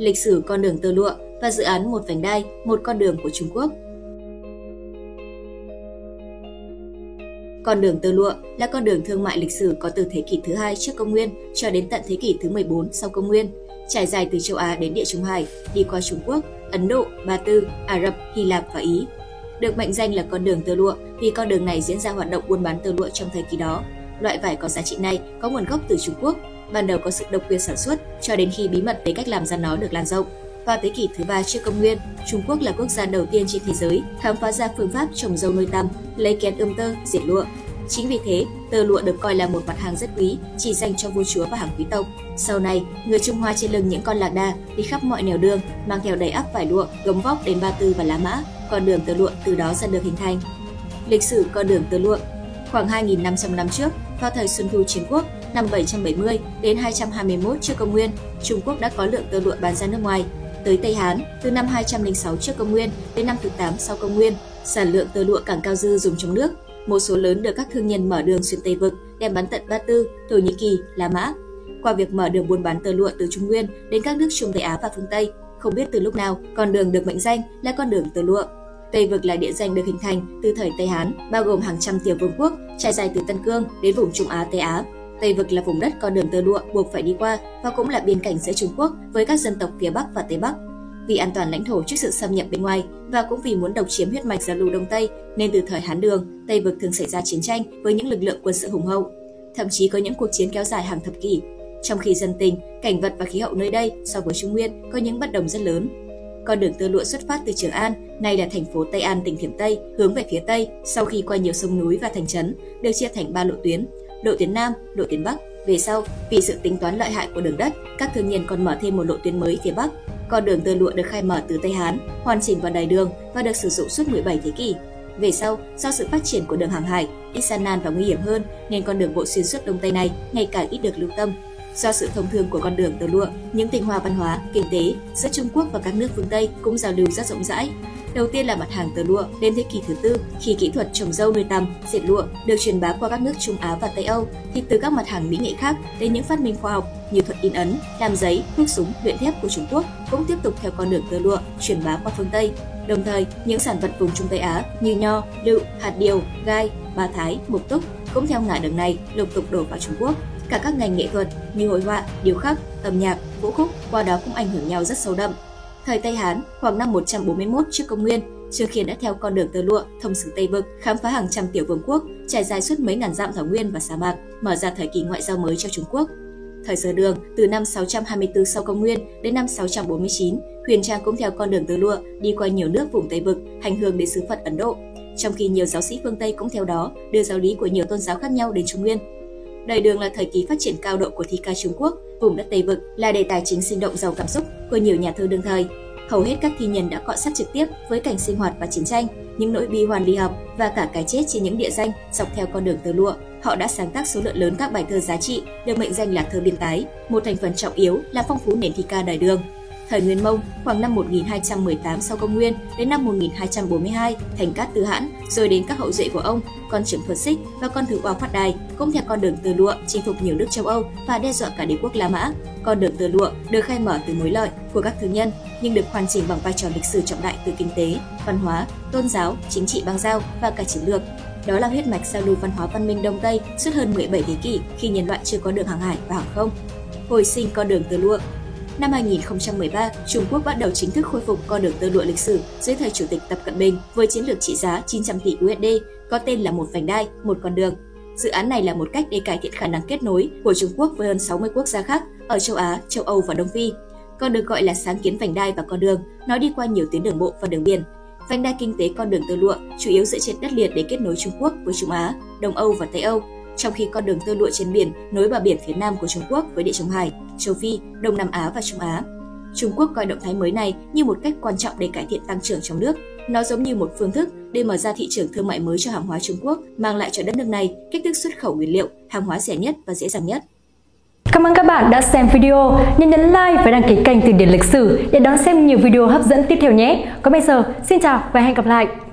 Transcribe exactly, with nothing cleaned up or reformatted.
Lịch sử con đường tơ lụa và dự án Một Vành Đai, Một Con Đường của Trung Quốc. Con đường tơ lụa là con đường thương mại lịch sử có từ thế kỷ thứ hai trước công nguyên cho đến tận thế kỷ thứ mười bốn sau công nguyên, trải dài từ châu Á đến Địa Trung Hải, đi qua Trung Quốc, Ấn Độ, Ba Tư, Ả Rập, Hy Lạp và Ý. Được mệnh danh là con đường tơ lụa vì con đường này diễn ra hoạt động buôn bán tơ lụa trong thời kỳ đó. Loại vải có giá trị này có nguồn gốc từ Trung Quốc, ban đầu có sự độc quyền sản xuất cho đến khi bí mật về cách làm ra nó được lan rộng. Vào thế kỷ thứ ba trước công nguyên, Trung Quốc là quốc gia đầu tiên trên thế giới khám phá ra phương pháp trồng dâu nuôi tằm, lấy kén ươm tơ, diệt lụa. Chính vì thế, tơ lụa được coi là một mặt hàng rất quý, chỉ dành cho vua chúa và hàng quý tộc. Sau này, người Trung Hoa trên lưng những con lạc đà đi khắp mọi nẻo đường, mang theo đầy ắp vải lụa, gấm vóc đến Ba Tư và La Mã. Con đường tơ lụa từ đó dần được hình thành. Lịch sử con đường tơ lụa. Khoảng hai nghìn năm trăm năm trước, vào thời Xuân Thu Chiến Quốc, năm bảy trăm bảy mươi đến hai trăm hai mươi mốt trước công nguyên, Trung Quốc đã có lượng tơ lụa bán ra nước ngoài. Tới Tây Hán, từ năm hai trăm lẻ sáu trước công nguyên đến năm thứ tám sau công nguyên, sản lượng tơ lụa càng cao dư dùng trong nước. Một số lớn được các thương nhân mở đường xuyên Tây Vực đem bán tận Ba Tư, Thổ Nhĩ Kỳ, La Mã. Qua việc mở đường buôn bán tơ lụa từ Trung Nguyên đến các nước Trung Tây Á và phương Tây, không biết từ lúc nào con đường được mệnh danh là con đường tơ lụa. Tây Vực là địa danh được hình thành từ thời Tây Hán, bao gồm hàng trăm tiểu vương quốc trải dài từ Tân Cương đến vùng Trung Á Tây Á. Tây Vực là vùng đất con đường tơ lụa buộc phải đi qua và cũng là biên cảnh giữa Trung Quốc với các dân tộc phía Bắc và Tây Bắc. Vì an toàn lãnh thổ trước sự xâm nhập bên ngoài và cũng vì muốn độc chiếm huyết mạch giao lưu Đông Tây nên từ thời Hán Đường, Tây Vực thường xảy ra chiến tranh với những lực lượng quân sự hùng hậu, thậm chí có những cuộc chiến kéo dài hàng thập kỷ. Trong khi dân tình, cảnh vật và khí hậu nơi đây so với Trung Nguyên có những bất đồng rất lớn. Con đường tơ lụa xuất phát từ Trường An, nay là thành phố Tây An tỉnh Thiểm Tây, hướng về phía Tây, sau khi qua nhiều sông núi và thành trấn, được chia thành ba lộ tuyến: lộ tuyến Nam, lộ tuyến Bắc. Về sau, vì sự tính toán lợi hại của đường đất, các thương nhân còn mở thêm một lộ tuyến mới phía Bắc. Con đường tơ lụa được khai mở từ Tây Hán, hoàn chỉnh vào đài đường và được sử dụng suốt mười bảy thế kỷ. Về sau, do sự phát triển của đường hàng hải, ít gian nan và nguy hiểm hơn nên con đường bộ xuyên suốt Đông Tây này ngày càng ít được lưu tâm. Do sự thông thương của con đường tơ lụa, những tinh hoa văn hóa, kinh tế giữa Trung Quốc và các nước phương Tây cũng giao lưu rất rộng rãi. Đầu tiên là mặt hàng tơ lụa, đến thế kỷ thứ tư, khi kỹ thuật trồng dâu nuôi tằm, dệt lụa được truyền bá qua các nước Trung Á và Tây Âu, thì từ các mặt hàng mỹ nghệ khác đến những phát minh khoa học như thuật in ấn, làm giấy, thuốc súng, luyện thép của Trung Quốc cũng tiếp tục theo con đường tơ lụa truyền bá qua phương Tây. Đồng thời, những sản vật vùng Trung Tây Á như nho, lựu, hạt điều, gai, ba thái, mục túc cũng theo ngả đường này lục tục đổ vào Trung Quốc. Cả các ngành nghệ thuật như hội họa, điêu khắc, âm nhạc, vũ khúc qua đó cũng ảnh hưởng nhau rất sâu đậm. Thời Tây Hán, khoảng năm một trăm bốn mươi mốt trước công nguyên, Trương Khiên đã theo con đường tơ lụa thông xứ Tây Vực, khám phá hàng trăm tiểu vương quốc, trải dài suốt mấy ngàn dặm thảo nguyên và sa mạc, mở ra thời kỳ ngoại giao mới cho Trung Quốc. Thời Sở Đường, từ năm sáu trăm hai mươi tư sau công nguyên đến năm sáu trăm bốn mươi chín, Huyền Trang cũng theo con đường tơ lụa đi qua nhiều nước vùng Tây Vực, hành hương đến xứ Phật Ấn Độ. Trong khi nhiều giáo sĩ phương Tây cũng theo đó đưa giáo lý của nhiều tôn giáo khác nhau đến Trung Nguyên. Đời Đường là thời kỳ phát triển cao độ của thi ca Trung Quốc, vùng đất Tây Vực là đề tài chính sinh động giàu cảm xúc của nhiều nhà thơ đương thời. Hầu hết các thi nhân đã cọ sát trực tiếp với cảnh sinh hoạt và chiến tranh, những nỗi bi hoàn ly hợp và cả cái chết trên những địa danh dọc theo con đường tơ lụa. Họ đã sáng tác số lượng lớn các bài thơ giá trị được mệnh danh là thơ biên tái, một thành phần trọng yếu là phong phú nền thi ca Đời Đường. Thời Nguyên Mông, khoảng năm một nghìn hai trăm mười tám sau công nguyên đến năm một nghìn hai trăm bốn mươi hai, Thành Cát Tư Hãn rồi đến các hậu duệ của ông, con trưởng Phật Sích và con thứ Oa Khoát Đài cũng theo con đường tơ lụa chinh phục nhiều nước châu Âu và đe dọa cả đế quốc La Mã. Con đường tơ lụa được khai mở từ mối lợi của các thương nhân nhưng được hoàn chỉnh bằng vai trò lịch sử trọng đại từ kinh tế, văn hóa, tôn giáo, chính trị bang giao và cả chiến lược. Đó là huyết mạch giao lưu văn hóa văn minh Đông Tây suốt hơn mười bảy thế kỷ khi nhân loại chưa có đường hàng hải và hàng không. Hồi sinh con đường tơ lụa. Năm hai nghìn không trăm mười ba, Trung Quốc bắt đầu chính thức khôi phục con đường tơ lụa lịch sử dưới thời Chủ tịch Tập Cận Bình với chiến lược trị giá chín trăm tỷ đô la có tên là Một Vành Đai, Một Con Đường. Dự án này là một cách để cải thiện khả năng kết nối của Trung Quốc với hơn sáu mươi quốc gia khác ở châu Á, châu Âu và Đông Phi. Còn được gọi là sáng kiến vành đai và con đường, nó đi qua nhiều tuyến đường bộ và đường biển. Vành đai kinh tế con đường tơ lụa chủ yếu dựa trên đất liền để kết nối Trung Quốc với Trung Á, Đông Âu và Tây Âu, trong khi con đường tơ lụa trên biển nối bờ biển phía Nam của Trung Quốc với Địa Trung Hải, Châu Phi, Đông Nam Á và Trung Á. Trung Quốc coi động thái mới này như một cách quan trọng để cải thiện tăng trưởng trong nước. Nó giống như một phương thức để mở ra thị trường thương mại mới cho hàng hóa Trung Quốc, mang lại cho đất nước này cách thức xuất khẩu nguyên liệu, hàng hóa rẻ nhất và dễ dàng nhất. Cảm ơn các bạn đã xem video. Nhớ nhấn like và đăng ký kênh Từ điển lịch sử để đón xem nhiều video hấp dẫn tiếp theo nhé. Còn bây giờ, xin chào và hẹn gặp lại.